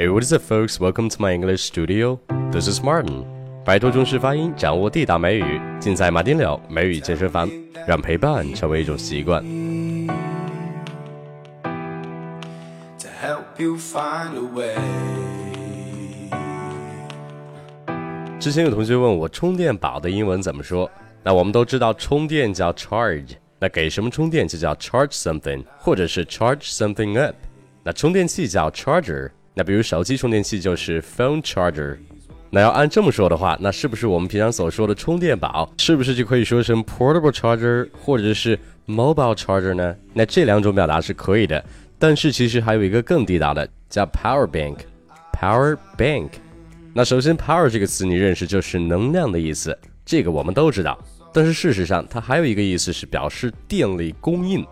Hey, what is up, folks? Welcome to my English studio. This is Martin. 摆脱中式发音，掌握地道美语，尽在马丁聊美语健身房，让陪伴成为一种习惯。To help you find a way. 之前有同学问我充电宝的英文怎么说？那我们都知道充电叫 charge， 那给什么充电就叫 charge something， 或者是 charge something up。那充电器叫 charger， 那比如手机充电器就是 phone charger。那要按这么说的话，那是不是我们平常所说的充电宝，是不是就可以说成 portable charger 或者是 mobile charger 呢？那这两种表达是可以的，但是其实还有一个更地道的，叫 power bank。power bank。那首先 power 这个词你认识就是能量的意思，这个我们都知道。但是事实上，它还有一个意思是表示电力供应。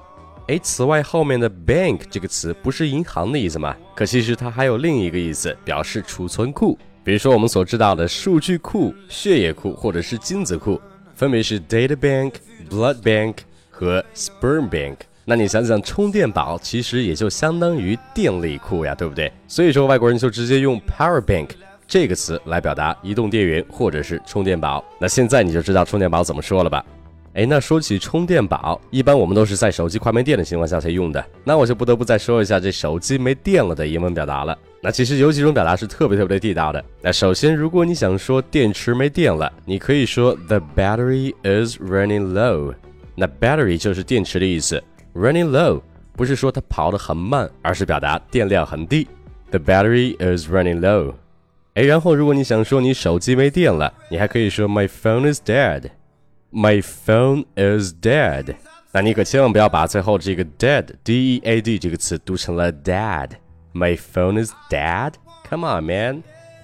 哎，此外后面的 bank 这个词不是银行的意思吗？可其实它还有另一个意思，表示储存库。比如说我们所知道的数据库、血液库或者是精子库，分别是 data bank、blood bank 和 sperm bank。那你想想，充电宝其实也就相当于电力库呀，对不对？所以说外国人就直接用 power bank 这个词来表达移动电源或者是充电宝。那现在你就知道充电宝怎么说了吧？哎，那说起充电宝，一般我们都是在手机快没电的情况下才用的。那我就不得不再说一下这手机没电了的英文表达了。那其实有几种表达是特别特别地道的。那首先，如果你想说电池没电了，你可以说 The battery is running low。 那 battery 就是电池的意思， running low 不是说它跑得很慢，而是表达电量很低。 The battery is running low。 哎，然后如果你想说你手机没电了，你还可以说 My phone is dead。 My phone is dead。 那你可千万不要把最后这个 dead D-E-A-D 这个词读成了 dad。My phone is dead? Come on, man.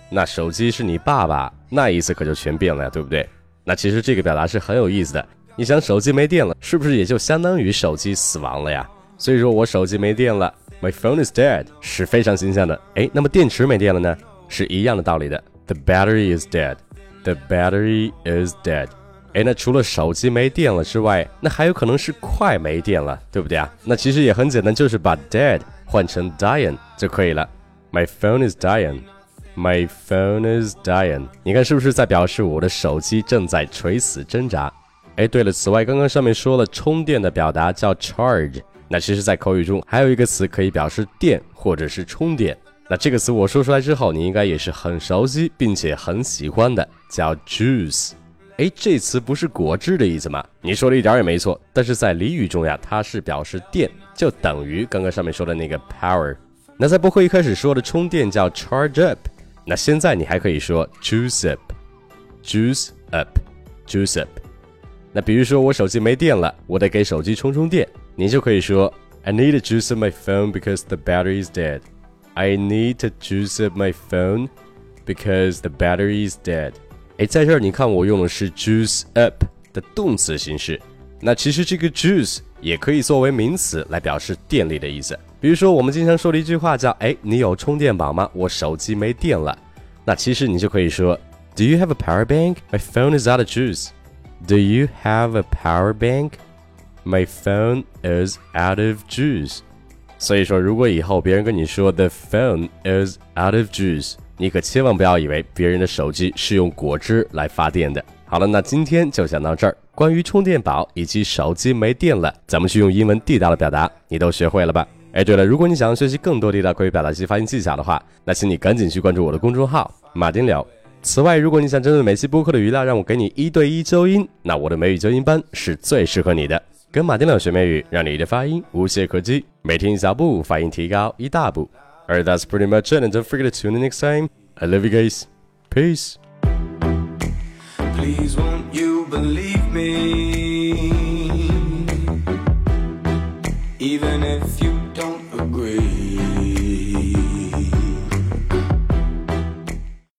那手机是你爸爸，那意思可就全变了呀，对不对？那其实这个表达是很有意思的。你想手机没电了，是不是也就相当于手机死亡了呀？所以说我手机没电了， My phone is dead 是非常形象的。哎，那么电池没电了呢？是一样的道理的。The battery is dead. The battery is dead. 哎，那除了手机没电了之外，那还有可能是快没电了，对不对啊？那其实也很简单，就是把 dead换成 dying 就可以了。 My phone is dying. My phone is dying. 你看是不是在表示我的手机正在垂死挣扎？哎，对了，此外刚刚上面说了充电的表达叫 charge， 那其实在口语中还有一个词可以表示电或者是充电，那这个词我说出来之后你应该也是很熟悉并且很喜欢的，叫 juice。 哎，这词不是果汁的意思吗？你说的一点也没错，但是在俚语中呀，它是表示电，就等于刚刚上面说的那个 power。 那在播客一开始说的充电叫 charge up， 那现在你还可以说 juice up。 juice up。 juice up。 那比如说我手机没电了，我得给手机充电，你就可以说 I need to juice up my phone because the battery is dead. I need to juice up my phone because the battery is dead。哎，在这儿你看我用的是 juice up 的动词形式，那其实这个 juice 也可以作为名词来表示电力的意思。比如说我们经常说的一句话叫哎，你有充电宝吗？我手机没电了。那其实你就可以说 Do you have a power bank? My phone is out of juice. Do you have a power bank? My phone is out of juice. 所以说如果以后别人跟你说 The phone is out of juice，你可千万不要以为别人的手机是用果汁来发电的。好了，那今天就讲到这儿。关于充电宝以及手机没电了，咱们去用英文地道的表达，你都学会了吧？哎，对了，如果你想要学习更多地道口语表达及发音技巧的话，那请你赶紧去关注我的公众号“马丁聊”。此外，如果你想针对每期播客的语料，让我给你1对1纠音，那我的美语纠音班是最适合你的。跟马丁聊学美语，让你的发音无懈可击，每天一小步，发音提高一大步。Alright, that's pretty much it, and don't forget to tune in next time. I love you guys. Peace. Please won't you believe me? Even if you